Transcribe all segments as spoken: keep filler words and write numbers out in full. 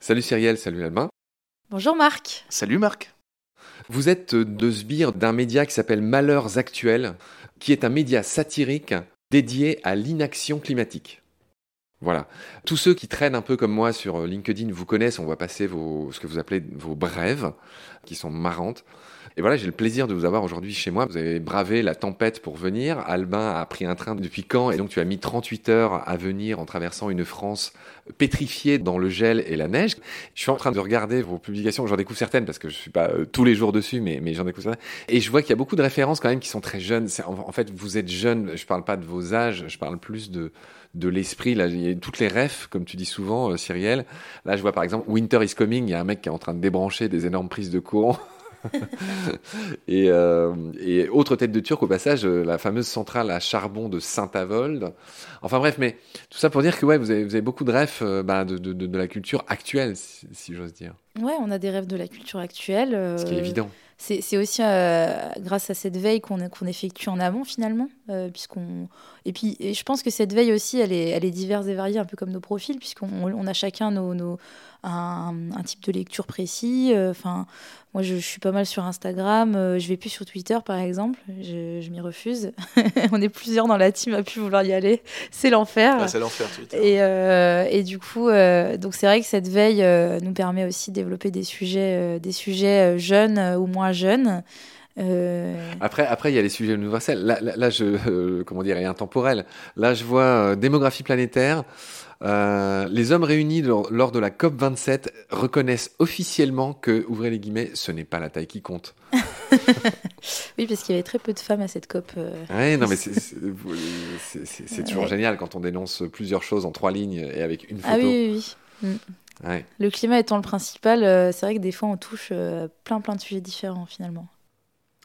Salut Cyrielle, salut Alban. Bonjour Marc. Salut Marc. Vous êtes deux sbires d'un média qui s'appelle Malheurs Actuels, qui est un média satirique dédié à l'inaction climatique. Voilà. Tous ceux qui traînent un peu comme moi sur LinkedIn vous connaissent, on voit passer vos, ce que vous appelez vos brèves, qui sont marrantes. Et voilà, j'ai le plaisir de vous avoir aujourd'hui chez moi. Vous avez bravé la tempête pour venir. Albin a pris un train depuis Caen et donc tu as mis trente-huit heures à venir en traversant une France pétrifiée dans le gel et la neige. Je suis en train de regarder vos publications. J'en découvre certaines parce que je ne suis pas euh, tous les jours dessus, mais, mais j'en découvre certaines. Et je vois qu'il y a beaucoup de références quand même qui sont très jeunes. C'est, en, en fait, vous êtes jeunes. Je ne parle pas de vos âges. Je parle plus de, de l'esprit. Là, il y a toutes les refs, comme tu dis souvent, euh, Cyrielle. Là, je vois par exemple « Winter is coming ». Il y a un mec qui est en train de débrancher des énormes prises de courant. et, euh, et autre tête de turc au passage, la fameuse centrale à charbon de Saint-Avold. Enfin bref, mais tout ça pour dire que ouais, vous avez, vous avez beaucoup de rêves euh, bah, de, de, de la culture actuelle, si, si j'ose dire. Ouais, on a des rêves de la culture actuelle. Euh, Ce qui est évident. C'est, c'est aussi euh, grâce à cette veille qu'on, a, qu'on effectue en amont finalement, euh, puisqu'on et puis et je pense que cette veille aussi, elle est, elle est diverse et variée, un peu comme nos profils, puisqu'on on a chacun nos, nos un, un type de lecture précis. Enfin, euh, moi je, je suis pas mal sur Instagram, euh, je vais plus sur Twitter par exemple, je, je m'y refuse. On est plusieurs dans la team à plus vouloir y aller, c'est l'enfer. Ah, c'est l'enfer Twitter. Et euh, et du coup, euh, donc c'est vrai que cette veille euh, nous permet aussi de développer des sujets, euh, des sujets jeunes euh, ou moins jeunes. Euh... Après, après, il y a les sujets universels. Là, là, là je, euh, comment dire, il y a intemporel. Là, je vois euh, démographie planétaire. Euh, les hommes réunis de, lors de la COP vingt-sept reconnaissent officiellement que, ouvrez les guillemets, ce n'est pas la taille qui compte. Oui, parce qu'il y avait très peu de femmes à cette COP. Euh... Ouais, non, mais c'est, c'est, c'est, c'est, c'est toujours ouais. Génial quand on dénonce plusieurs choses en trois lignes et avec une photo. Ah oui, oui, oui. Mm. Ouais. Le climat étant le principal, euh, c'est vrai que des fois on touche euh, plein plein de sujets différents finalement.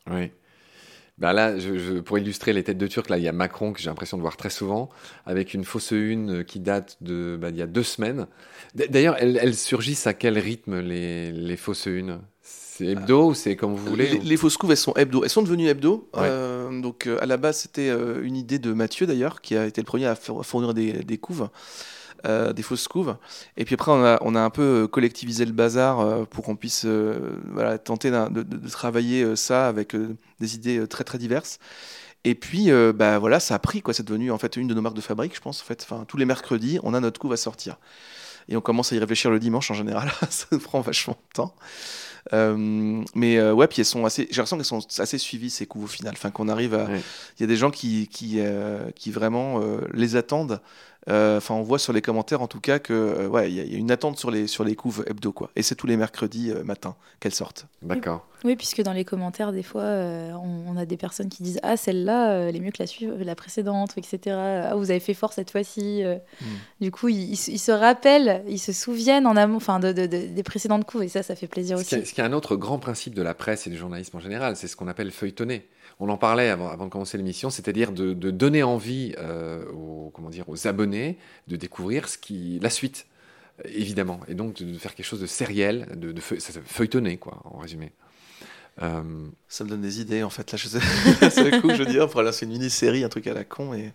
Oui. Ben là, je, je, pour illustrer les têtes de Turc, là il y a Macron que j'ai l'impression de voir très souvent, avec une fausse une qui date de, ben, il y a deux semaines. D'ailleurs, elles, elles surgissent à quel rythme les, les fausses unes ? C'est hebdo euh, ou c'est comme vous voulez les, ou... les fausses couves, elles sont hebdo. Elles sont devenues hebdo. Ouais. Euh, donc euh, à la base, c'était euh, une idée de Mathieu d'ailleurs, qui a été le premier à fournir des, des couves. Euh, des fausses couves. Et puis après, on a, on a un peu collectivisé le bazar euh, pour qu'on puisse euh, voilà, tenter de, de, de travailler euh, ça avec euh, des idées euh, très, très diverses. Et puis, euh, bah, voilà, ça a pris, quoi. C'est devenu en fait, une de nos marques de fabrique, je pense. En fait. Enfin, tous les mercredis, on a notre couve à sortir. Et on commence à y réfléchir le dimanche, en général. Ça prend vachement de temps. Euh, mais euh, ouais, puis elles sont assez, j'ai l'impression qu'elles sont assez suivies ces coups au final. Enfin, qu'on arrive à, il oui. y a des gens qui qui euh, qui vraiment euh, les attendent. Enfin, euh, on voit sur les commentaires en tout cas que euh, ouais, il y, y a une attente sur les sur les coups hebdo quoi. Et c'est tous les mercredis euh, matin qu'elles sortent. D'accord. Oui, oui, puisque dans les commentaires des fois, euh, on, on a des personnes qui disent ah celle-là, euh, elle est mieux que la suivante, la précédente, et cetera. Ah vous avez fait fort cette fois-ci. Euh, mm. Du coup, ils, ils, ils se rappellent, ils se souviennent en amont, enfin de, de, de, des précédentes coups et ça, ça fait plaisir c'est aussi. Ce qui est un autre grand principe de la presse et du journalisme en général, c'est ce qu'on appelle feuilletonner. On en parlait avant, avant de commencer l'émission, c'est-à-dire de, de donner envie euh, aux, comment dire, aux abonnés de découvrir ce qui, la suite, évidemment. Et donc de faire quelque chose de sériel, de, de feuilletonner, quoi, en résumé. Euh... Ça me donne des idées, en fait. Là, je sais... C'est le coup que je veux dire, voilà, c'est une mini-série, un truc à la con. Et...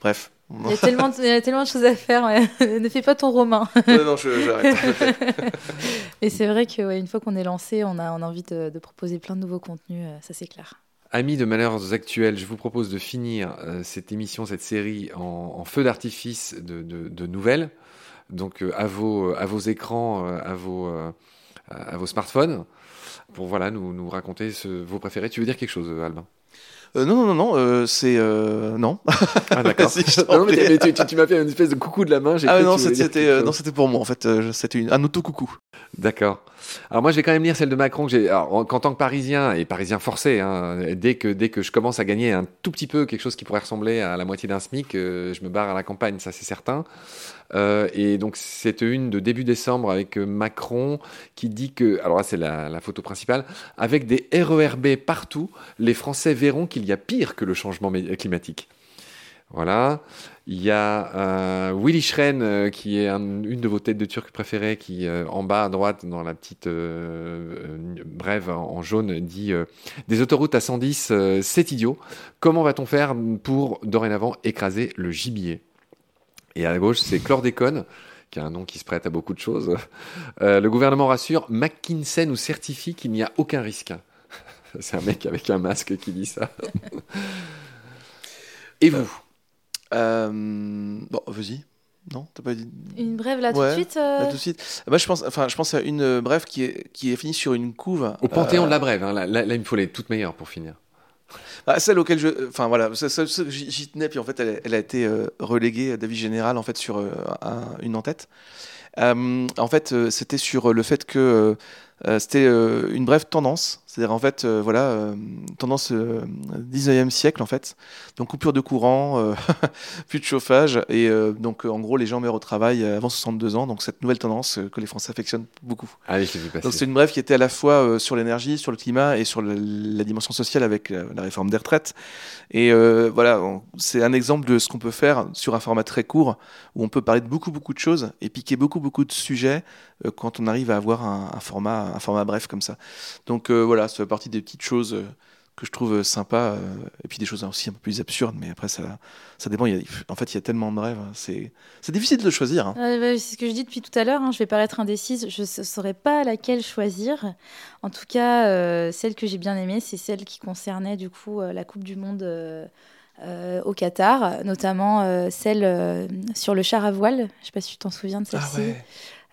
Bref. Il y, a tellement de, il y a tellement de choses à faire. Ouais. Ne fais pas ton Romain. Non, non, je, j'arrête. Et c'est vrai qu'une ouais, fois qu'on est lancé, on a, on a envie de, de proposer plein de nouveaux contenus, ça c'est clair. Amis de Malheurs Actuels, je vous propose de finir euh, cette émission, cette série en, en feu d'artifice de, de, de nouvelles. Donc euh, à, vos, à vos écrans, euh, à, vos, euh, à vos smartphones, pour voilà, nous, nous raconter ce, vos préférés. Tu veux dire quelque chose, Albin ? Euh, non, non, non, non, euh, c'est... Euh, non. Ah, d'accord. Non, mais, mais tu, tu, tu m'as fait une espèce de coucou de la main. J'ai ah, non, c'était, c'était, euh, non, c'était pour moi, en fait. Euh, c'était une, un auto-coucou. D'accord. Alors, moi, je vais quand même lire celle de Macron. Que j'ai, alors, en, en tant que Parisien, et Parisien forcé, hein, dès, que, dès que je commence à gagner un tout petit peu quelque chose qui pourrait ressembler à la moitié d'un SMIC, euh, je me barre à la campagne, ça, c'est certain. Euh, et donc, c'était une de début décembre avec Macron qui dit que... Alors là, c'est la, la photo principale. Avec des R E R B partout, les Français verront qu'il y a pire que le changement climatique. Voilà. Il y a euh, Willy Schraen, euh, qui est un, une de vos têtes de Turc préférées, qui, euh, en bas à droite, dans la petite euh, euh, brève en, en jaune, dit euh, « Des autoroutes à cent dix, euh, c'est idiot. Comment va-t-on faire pour, dorénavant, écraser le gibier ?» Et à gauche, c'est Chlordécone, qui a un nom qui se prête à beaucoup de choses. Euh, le gouvernement rassure, McKinsey nous certifie qu'il n'y a aucun risque. C'est un mec avec un masque qui dit ça. Et vous euh, Bon, vas-y. Non, t'as pas dit une brève là, ouais, tout de suite, euh... là tout de suite. Moi, je pense, enfin, je pense à une euh, brève qui est qui est finie sur une couve. Au panthéon euh... de la brève. Hein, là, là, là, il me faut les toutes meilleures pour finir. Ah, celle auquel je, enfin voilà, celle, celle, celle, j'y tenais, puis en fait, elle, elle a été euh, reléguée d'avis général en fait sur euh, un, une en-tête. Euh, en fait, euh, c'était sur le fait que euh, c'était euh, une brève tendance, c'est-à-dire en fait, euh, voilà, euh, tendance euh, dix-neuvième siècle en fait, donc coupure de courant, euh, plus de chauffage, et euh, donc en gros, les gens meurent au travail avant soixante-deux ans, donc cette nouvelle tendance euh, que les Français affectionnent beaucoup. Ah oui, je l'ai vu passer. Donc c'est une brève qui était à la fois euh, sur l'énergie, sur le climat et sur le, la dimension sociale avec la, la réforme des retraites. Et euh, voilà, on, c'est un exemple de ce qu'on peut faire sur un format très court où on peut parler de beaucoup, beaucoup de choses et piquer beaucoup, beaucoup de sujets euh, quand on arrive à avoir un, un format, un format bref comme ça. Donc euh, voilà, ça fait partie des petites choses euh, que je trouve sympas euh, et puis des choses aussi un peu plus absurdes, mais après ça, ça dépend. Il y a, en fait, il y a tellement de brèves, hein, c'est, c'est difficile de choisir. Hein. Euh, bah, c'est ce que je dis depuis tout à l'heure, hein, je vais paraître indécise, je ne saurais pas laquelle choisir. En tout cas, euh, celle que j'ai bien aimée, c'est celle qui concernait du coup euh, la Coupe du Monde. Euh, Euh, au Qatar, notamment euh, celle euh, sur le char à voile. Je ne sais pas si tu t'en souviens de celle-ci. Ah ouais.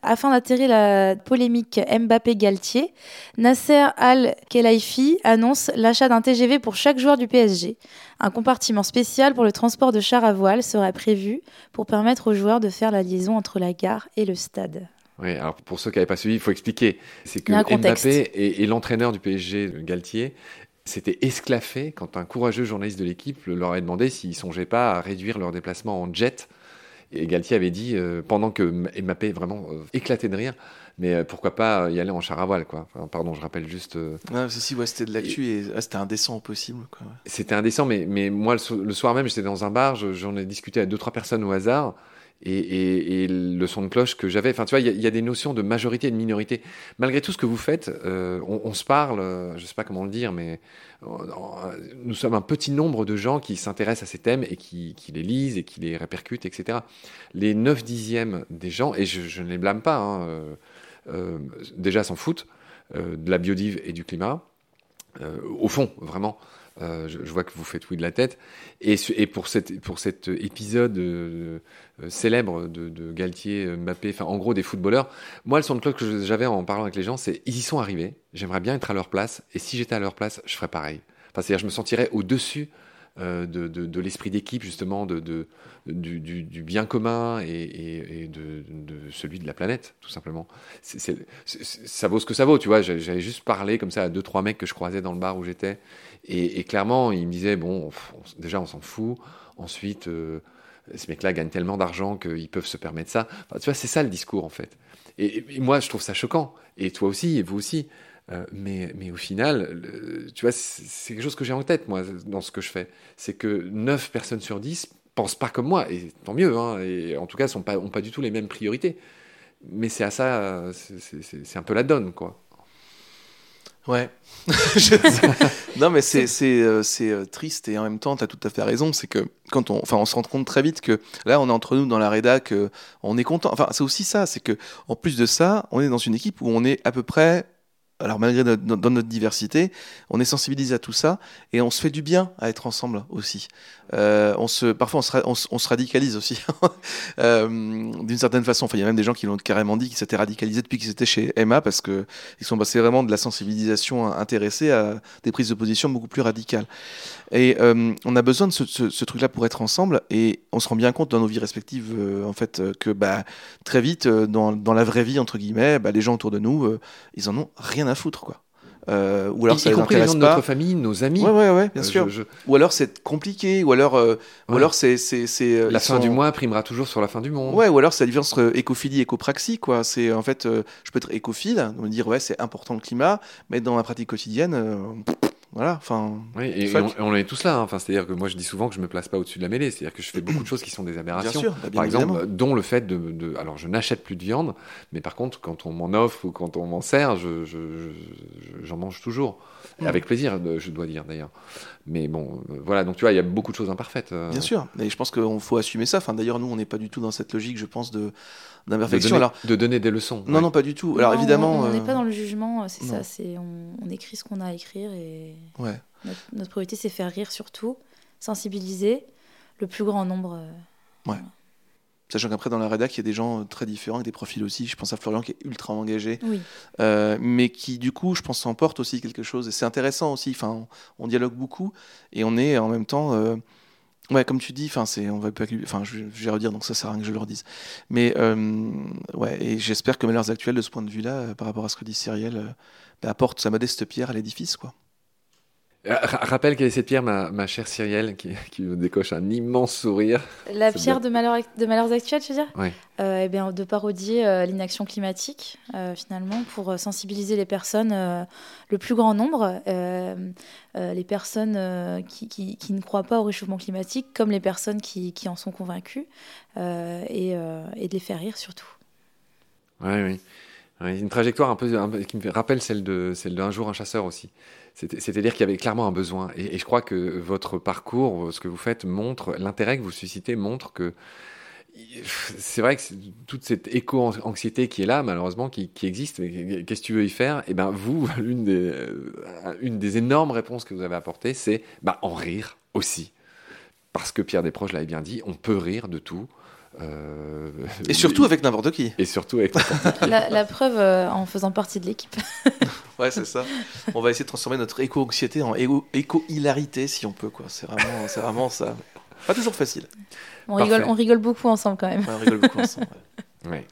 Afin d'atterrir la polémique Mbappé-Galtier, Nasser Al-Khelaïfi annonce l'achat d'un T G V pour chaque joueur du P S G. Un compartiment spécial pour le transport de chars à voile sera prévu pour permettre aux joueurs de faire la liaison entre la gare et le stade. Oui, alors pour ceux qui n'avaient pas suivi, il faut expliquer. C'est que Mbappé et, et l'entraîneur du P S G, Galtier, c'était esclaffé quand un courageux journaliste de l'équipe leur avait demandé s'ils ne songeaient pas à réduire leur déplacement en jet. Et Galtier avait dit, euh, pendant que Mbappé vraiment euh, éclatait de rire, mais euh, pourquoi pas y aller en char à voile, quoi. Enfin, pardon, je rappelle juste... Euh... Non, ceci, ouais, c'était de l'actu et, et ah, c'était indécent au possible, quoi. Ouais. C'était indécent, mais, mais moi, le, so- le soir même, j'étais dans un bar, je, j'en ai discuté avec deux, trois personnes au hasard, Et, et, et le son de cloche que j'avais. Enfin, tu vois, il y, y a des notions de majorité et de minorité. Malgré tout ce que vous faites, euh, on, on se parle, euh, je ne sais pas comment le dire, mais on, on, nous sommes un petit nombre de gens qui s'intéressent à ces thèmes et qui, qui les lisent et qui les répercutent, et cetera. Les neuf dixièmes des gens, et je, je ne les blâme pas, hein, euh, euh, déjà s'en foutent euh, de la biodive et du climat, euh, au fond, vraiment. Euh, je, je vois que vous faites oui de la tête. Et, et pour, cette, pour cet épisode euh, euh, célèbre de, de Galtier, Mbappé, enfin en gros des footballeurs, moi le soundcloud que j'avais en parlant avec les gens, c'est ils y sont arrivés, j'aimerais bien être à leur place, et si j'étais à leur place, je ferais pareil. Enfin, c'est-à-dire je me sentirais au-dessus euh, de, de, de l'esprit d'équipe, justement, de, de, du, du, du bien commun et, et, et de, de celui de la planète, tout simplement. C'est, c'est, c'est, ça vaut ce que ça vaut, tu vois. J'avais juste parlé comme ça à deux, trois mecs que je croisais dans le bar où j'étais. Et, et clairement, il me disait, bon, on, déjà, on s'en fout. Ensuite, euh, ces mecs-là gagnent tellement d'argent qu'ils peuvent se permettre ça. Enfin, tu vois, c'est ça le discours, en fait. Et, et moi, je trouve ça choquant. Et toi aussi, et vous aussi. Euh, mais, mais au final, le, tu vois, c'est, c'est quelque chose que j'ai en tête, moi, dans ce que je fais. C'est que neuf personnes sur dix pensent pas comme moi. Et tant mieux, hein. Et en tout cas, sont pas, ont pas du tout les mêmes priorités. Mais c'est à ça, c'est, c'est, c'est un peu la donne, quoi. Ouais. Non, mais c'est, c'est, euh, c'est euh, triste et en même temps, tu as tout à fait raison. C'est que quand on, enfin, on se rend compte très vite que là, on est entre nous dans la réda, que on est content. Enfin, c'est aussi ça. C'est que en plus de ça, on est dans une équipe où on est à peu près. Alors malgré notre, dans notre diversité, on est sensibilisé à tout ça et on se fait du bien à être ensemble aussi. Euh, on se, parfois on se, on se, on se radicalise aussi euh, d'une certaine façon. Enfin, il y a même des gens qui l'ont carrément dit qu'ils s'étaient radicalisés depuis qu'ils étaient chez Emma parce que ils sont passés vraiment de la sensibilisation intéressée à des prises de position beaucoup plus radicales. Et euh, on a besoin de ce, ce, ce truc-là pour être ensemble et on se rend bien compte dans nos vies respectives euh, en fait que bah très vite dans, dans la vraie vie entre guillemets, bah, les gens autour de nous euh, ils en ont rien à à foutre quoi. Euh, ou alors y, ça y compris les gens de notre famille, nos amis. Ouais ouais ouais, bien euh, sûr. Je, je... Ou alors c'est compliqué, ou alors euh, ouais. ou alors c'est c'est c'est la fin sont... du mois primera toujours sur la fin du monde. Ouais, ou alors c'est la différence entre écophilie et écopraxie quoi. C'est en fait euh, je peux être écophile, me dire ouais, c'est important le climat, mais dans la pratique quotidienne euh, Voilà, enfin. Oui, et, et on, on est tous là. Enfin, hein, c'est-à-dire que moi, je dis souvent que je me place pas au-dessus de la mêlée. C'est-à-dire que je fais beaucoup de choses qui sont des aberrations. Bien sûr, bien par exemple, évidemment. Dont le fait de, de. Alors, je n'achète plus de viande, mais par contre, quand on m'en offre ou quand on m'en sert, je, je, je, j'en mange toujours, mmh. avec plaisir, je dois dire d'ailleurs. Mais bon, voilà. Donc, tu vois, il y a beaucoup de choses imparfaites. Euh... Bien sûr. Et je pense qu'on faut assumer ça. Enfin, d'ailleurs, nous, on n'est pas du tout dans cette logique, je pense, de d'imperfection. De donner, alors, de donner des leçons. Non, ouais. non, pas du tout. Alors, non, évidemment, on n'est euh... pas dans le jugement. C'est non. ça. C'est on, on écrit ce qu'on a à écrire et. Ouais. Notre, notre priorité, c'est faire rire surtout, sensibiliser le plus grand nombre. Euh, ouais. Voilà. Sachant qu'après, dans la rédac, il y a des gens très différents, avec des profils aussi. Je pense à Florian qui est ultra engagé, oui. euh, mais qui, du coup, je pense, s'emporte aussi quelque chose. Et c'est intéressant aussi. Enfin, on, on dialogue beaucoup et on est en même temps. Euh, ouais, comme tu dis, enfin, c'est, on va pas, enfin, je, je vais redire, donc ça sert à rien que je le redise. Mais euh, ouais, et j'espère que Malheurs Actuels, de ce point de vue-là, euh, par rapport à ce que dit Cyrielle, euh, bah, apporte sa modeste pierre à l'édifice, quoi. Rappelle quelle est cette pierre, ma, ma chère Cyrielle, qui, qui me décoche un immense sourire. La c'est pierre de Malheurs, de Malheurs Actuels, tu veux dire ? Oui. Euh, eh bien, de parodier euh, l'inaction climatique, euh, finalement, pour sensibiliser les personnes, euh, le plus grand nombre, euh, euh, les personnes euh, qui, qui, qui ne croient pas au réchauffement climatique, comme les personnes qui, qui en sont convaincues, euh, et, euh, et de les faire rire surtout. Oui, oui. Une trajectoire un peu, un peu qui me rappelle celle de celle d'un jour un chasseur aussi. C'était, c'est-à-dire qu'il y avait clairement un besoin. Et, et je crois que votre parcours, ce que vous faites, montre l'intérêt que vous suscitez, montre que c'est vrai que c'est, toute cette éco-anxiété qui est là, malheureusement, qui, qui existe. Mais qu'est-ce que tu veux y faire ? Et ben vous, l'une des une des énormes réponses que vous avez apportées, c'est bah en rire aussi, parce que Pierre Desproges l'avait bien dit, on peut rire de tout. Euh... Et surtout avec n'importe qui. Et surtout avec n'importe qui. La, la preuve euh, en faisant partie de l'équipe. Ouais, c'est ça. On va essayer de transformer notre éco-anxiété en éco- éco-hilarité si on peut, quoi. C'est vraiment, c'est vraiment ça. Pas toujours facile. On rigole, on rigole beaucoup ensemble quand même. Ouais, on rigole beaucoup ensemble. Ouais. Ouais.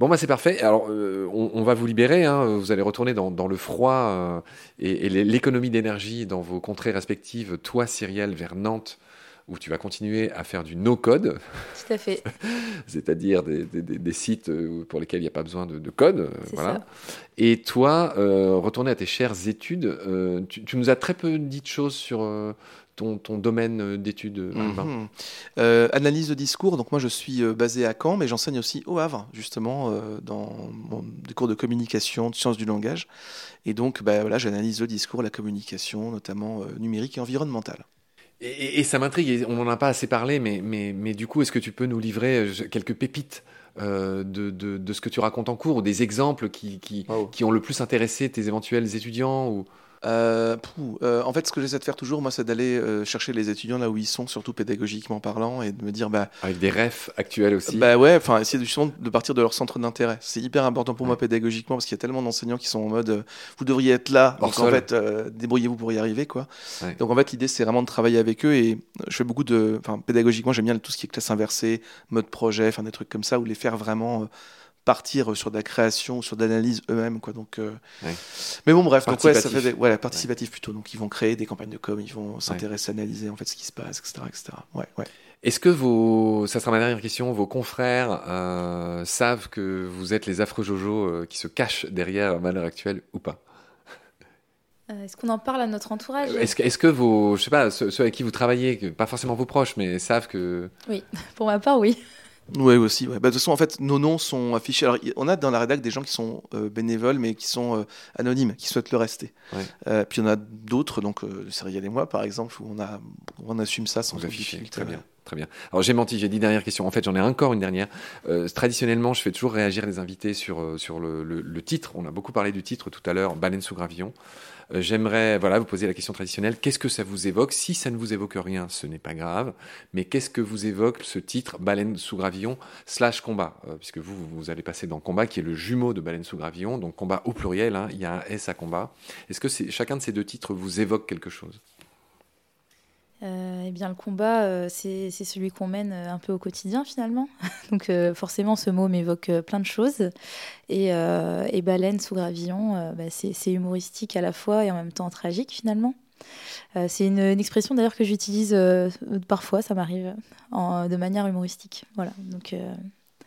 Bon, bah, c'est parfait. Alors, euh, on, on va vous libérer. Hein. Vous allez retourner dans, dans le froid euh, et, et l'économie d'énergie dans vos contrées respectives. Toi, Cyrielle, vers Nantes, où tu vas continuer à faire du no-code. Tout à fait. C'est-à-dire des, des, des sites pour lesquels il n'y a pas besoin de, de code. C'est voilà. Ça. Et toi, euh, retourner à tes chères études, euh, tu, tu nous as très peu dit de choses sur euh, ton, ton domaine d'études. Mm-hmm. Euh, analyse de discours. Donc moi, je suis euh, basé à Caen, mais j'enseigne aussi au Havre, justement, euh, dans bon, des cours de communication, de sciences du langage. Et donc, bah, voilà, j'analyse le discours, la communication, notamment euh, numérique et environnementale. Et, et ça m'intrigue, on n'en a pas assez parlé, mais, mais, mais du coup, est-ce que tu peux nous livrer quelques pépites euh, de, de, de ce que tu racontes en cours, ou des exemples qui, qui, oh. qui ont le plus intéressé tes éventuels étudiants ou... Euh, pouh, euh, en fait, ce que j'essaie de faire toujours, moi, c'est d'aller euh, chercher les étudiants là où ils sont, surtout pédagogiquement parlant, et de me dire, bah, avec des refs actuels aussi. Bah ouais, enfin, essayer justement de partir de leur centre d'intérêt. C'est hyper important pour ouais. moi pédagogiquement parce qu'il y a tellement d'enseignants qui sont en mode, euh, vous devriez être là, Hors donc sol. En fait, euh, débrouillez-vous pour y arriver, quoi. Ouais. Donc en fait, l'idée, c'est vraiment de travailler avec eux, et je fais beaucoup de, enfin, pédagogiquement, j'aime bien tout ce qui est classe inversée, mode projet, enfin des trucs comme ça, où les faire vraiment. Euh, partir sur de la création, sur de l'analyse eux-mêmes, quoi. Donc, euh... ouais. mais bon, bref, donc ouais, ça fait des... voilà, participatif ouais. plutôt. Donc, ils vont créer des campagnes de com, ils vont s'intéresser, ouais. analyser en fait ce qui se passe, et cetera, et cetera. Ouais, ouais. Est-ce que vos, ça sera ma dernière question, vos confrères euh, savent que vous êtes les affreux Jojo euh, qui se cachent derrière Malheurs Actuels ou pas ? Euh, est-ce qu'on en parle à notre entourage ? Est-ce que, est-ce que vos, je sais pas, ceux, ceux avec qui vous travaillez, que, pas forcément vos proches, mais savent que ? Oui, pour ma part, oui. Oui, aussi. Ouais. Bah, de toute façon, en fait, nos noms sont affichés. Alors, on a dans la rédac des gens qui sont euh, bénévoles, mais qui sont euh, anonymes, qui souhaitent le rester. Ouais. Euh, puis, on a d'autres, donc euh, Cyrielle et moi, par exemple, où on, a, on assume ça sans afficher. Très bien. Très bien. Alors, j'ai menti, j'ai dit dernière question. En fait, j'en ai encore une dernière. Euh, traditionnellement, je fais toujours réagir les invités sur, sur le, le, le titre. On a beaucoup parlé du titre tout à l'heure, Baleine sous gravillon. Euh, j'aimerais voilà, vous poser la question traditionnelle. Qu'est-ce que ça vous évoque ? Si ça ne vous évoque rien, ce n'est pas grave. Mais qu'est-ce que vous évoque ce titre, Baleine sous gravillon slash combat ? euh, Puisque vous, vous allez passer dans combat, qui est le jumeau de Baleine sous gravillon. Donc, combat au pluriel, hein, il y a un S à combat. Est-ce que c'est, chacun de ces deux titres vous évoque quelque chose ? Euh, eh bien, le combat, euh, c'est, c'est celui qu'on mène euh, un peu au quotidien, finalement. Donc, euh, forcément, ce mot m'évoque euh, plein de choses. Et, euh, et Baleine sous gravillon, euh, bah, c'est, c'est humoristique à la fois et en même temps tragique, finalement. Euh, c'est une, une expression, d'ailleurs, que j'utilise euh, parfois, ça m'arrive, en, de manière humoristique. Voilà, donc... Euh...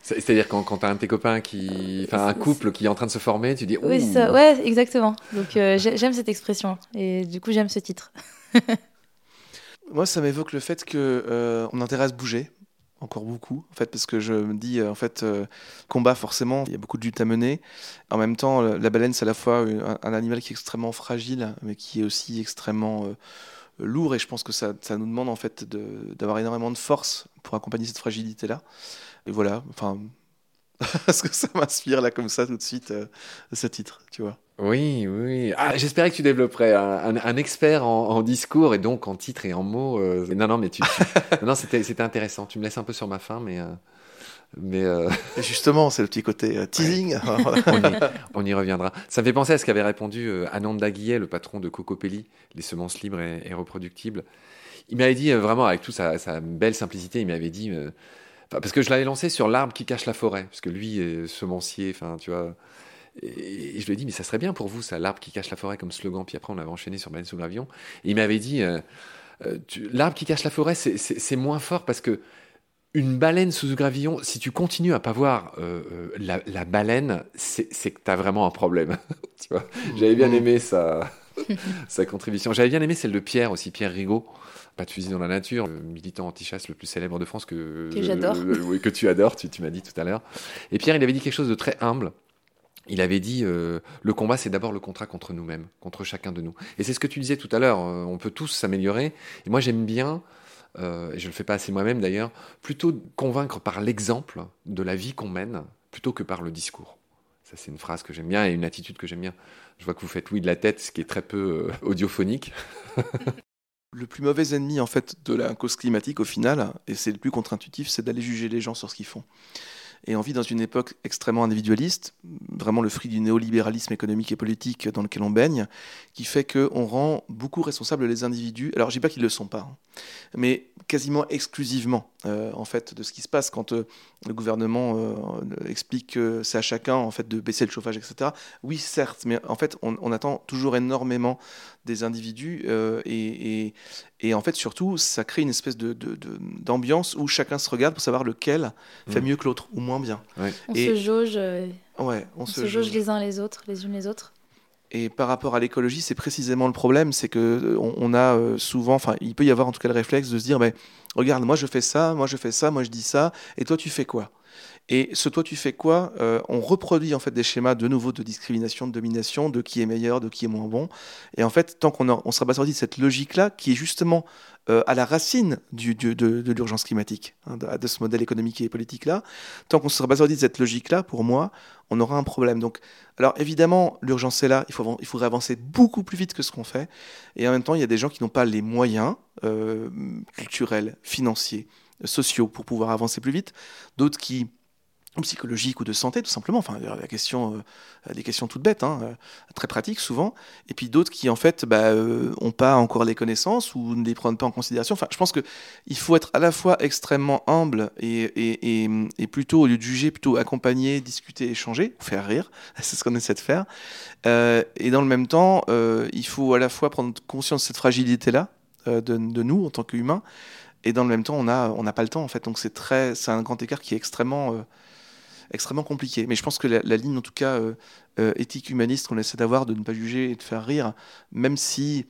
C'est-à-dire quand, quand t'as un de tes copains qui, enfin un couple qui est en train de se former, tu dis ouh. Oui, ça, ouais, exactement. Donc euh, j'aime cette expression et du coup j'aime ce titre. Moi, ça m'évoque le fait que euh, on intéresse bouger encore beaucoup, en fait, parce que je me dis en fait euh, combat forcément, il y a beaucoup de luttes à mener. En même temps, la baleine c'est à la fois un, un animal qui est extrêmement fragile, mais qui est aussi extrêmement euh, lourd, et je pense que ça, ça nous demande en fait de, d'avoir énormément de force pour accompagner cette fragilité-là. Et voilà, enfin, est-ce que ça m'inspire là comme ça tout de suite euh, ce titre, tu vois? Oui, oui. Ah, j'espérais que tu développerais un, un, un expert en, en discours et donc en titre et en mots. Euh... Non, non, mais tu, tu... non, c'était, c'était intéressant. Tu me laisses un peu sur ma faim, mais. Euh... Mais euh... Justement, c'est le petit côté euh, teasing. Ouais. on, y, on y reviendra. Ça me fait penser à ce qu'avait répondu euh, Ananda Guillet, le patron de Cocopelli, les semences libres et, et reproductibles. Il m'avait dit, euh, vraiment avec toute sa, sa belle simplicité, il m'avait dit, euh, parce que je l'avais lancé sur l'arbre qui cache la forêt, parce que lui est semencier, enfin, tu vois. Et, et je lui ai dit, mais ça serait bien pour vous, ça, l'arbre qui cache la forêt comme slogan. Puis après, on l'avait enchaîné sur Baleine sous l'avion. Et il m'avait dit, euh, euh, tu, l'arbre qui cache la forêt, c'est, c'est, c'est moins fort parce que une baleine sous le gravillon, si tu continues à pas voir euh, la, la baleine, c'est, c'est que t'as vraiment un problème. Tu vois, j'avais bien aimé sa, sa contribution. J'avais bien aimé celle de Pierre aussi, Pierre Rigaud. Pas de fusil dans la nature, le militant anti-chasse le plus célèbre de France que, que j'adore. Euh, oui, que tu adores, tu, tu m'as dit tout à l'heure. Et Pierre, il avait dit quelque chose de très humble. Il avait dit euh, le combat, c'est d'abord le contrat contre nous-mêmes, contre chacun de nous. Et c'est ce que tu disais tout à l'heure, euh, on peut tous s'améliorer. Et moi, j'aime bien... Euh, et je ne le fais pas assez moi-même d'ailleurs, plutôt convaincre par l'exemple de la vie qu'on mène plutôt que par le discours. Ça, c'est une phrase que j'aime bien et une attitude que j'aime bien. Je vois que vous faites oui de la tête, ce qui est très peu euh, audiophonique. Le plus mauvais ennemi en fait, de la cause climatique au final, et c'est le plus contre-intuitif, c'est d'aller juger les gens sur ce qu'ils font. Et on vit dans une époque extrêmement individualiste, vraiment le fruit du néolibéralisme économique et politique dans lequel on baigne, qui fait qu'on rend beaucoup responsables les individus. Alors, je ne dis pas qu'ils ne le sont pas, hein, mais quasiment exclusivement, euh, en fait, de ce qui se passe quand euh, le gouvernement euh, explique que c'est à chacun, en fait, de baisser le chauffage, et cetera. Oui, certes, mais en fait, on, on attend toujours énormément des individus euh, et, et, et en fait, surtout, ça crée une espèce de, de, de, d'ambiance où chacun se regarde pour savoir lequel mmh. fait mieux que l'autre ou moins bien. Ouais. On et... se jauge, euh... ouais, on, on se, se jauge, jauge les uns les autres, les unes les autres. Et par rapport à l'écologie, c'est précisément le problème, c'est que on, on a souvent, enfin, il peut y avoir en tout cas le réflexe de se dire, mais regarde, moi je fais ça, moi je fais ça, moi je dis ça, et toi tu fais quoi ? Et ce toi tu fais quoi, euh, on reproduit en fait des schémas de nouveau de discrimination, de domination, de qui est meilleur, de qui est moins bon. Et en fait, tant qu'on ne sera pas sorti de cette logique-là, qui est justement euh, à la racine du, du, de, de l'urgence climatique, hein, de, de ce modèle économique et politique-là, tant qu'on ne sera pas sorti de cette logique-là, pour moi, on aura un problème. Donc, alors évidemment, l'urgence est là, il, faut, il faudrait avancer beaucoup plus vite que ce qu'on fait. Et en même temps, il y a des gens qui n'ont pas les moyens euh, culturels, financiers, sociaux pour pouvoir avancer plus vite, d'autres qui... psychologique ou de santé tout simplement, enfin la question, euh, des questions toutes bêtes, hein, euh, très pratiques souvent, et puis d'autres qui en fait bah, euh, ont pas encore les connaissances ou ne les prennent pas en considération. Enfin, je pense que il faut être à la fois extrêmement humble et, et, et, et plutôt au lieu de juger, plutôt accompagner, discuter, échanger, faire rire, c'est ce qu'on essaie de faire, euh, et dans le même temps euh, il faut à la fois prendre conscience de cette fragilité là euh, de, de nous en tant qu'humains, et dans le même temps on a on n'a pas le temps en fait, donc c'est très c'est un grand écart qui est extrêmement euh, extrêmement compliqué. Mais je pense que la, la ligne, en tout cas, euh, euh, éthique humaniste qu'on essaie d'avoir, de ne pas juger et de faire rire, même si...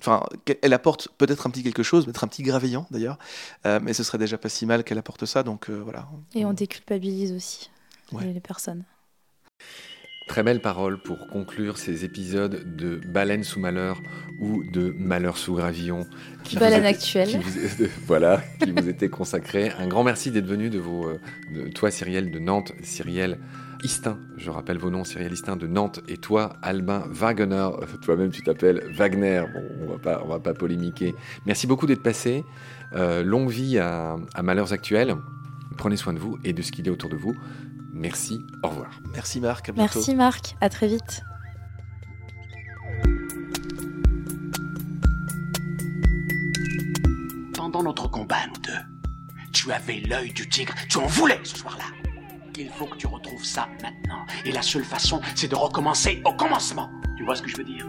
Enfin, elle apporte peut-être un petit quelque chose, peut-être un petit graveillant, d'ailleurs, euh, mais ce serait déjà pas si mal qu'elle apporte ça, donc euh, voilà. Et on déculpabilise aussi ouais. les, les personnes. Très belle parole pour conclure ces épisodes de Baleine sous malheur ou de Malheur sous gravillon. Qui Baleine était, actuelle. Qui vous, voilà, qui vous était consacré. Un grand merci d'être venu de vos... De, toi, Cyrielle, de Nantes, Cyrielle Istin. Je rappelle vos noms, Cyrielle Istin de Nantes et toi, Alban Wagner. Toi-même, tu t'appelles Wagner. Bon, on va pas, on va pas polémiquer. Merci beaucoup d'être passé. Euh, longue vie à, à Malheurs Actuels. Prenez soin de vous et de ce qu'il y a autour de vous. Merci, au revoir. Merci Marc, à bientôt. Merci Marc, à très vite. Pendant notre combat, nous deux, tu avais l'œil du tigre, tu en voulais ce soir-là. Il faut que tu retrouves ça maintenant. Et la seule façon, c'est de recommencer au commencement. Tu vois ce que je veux dire ?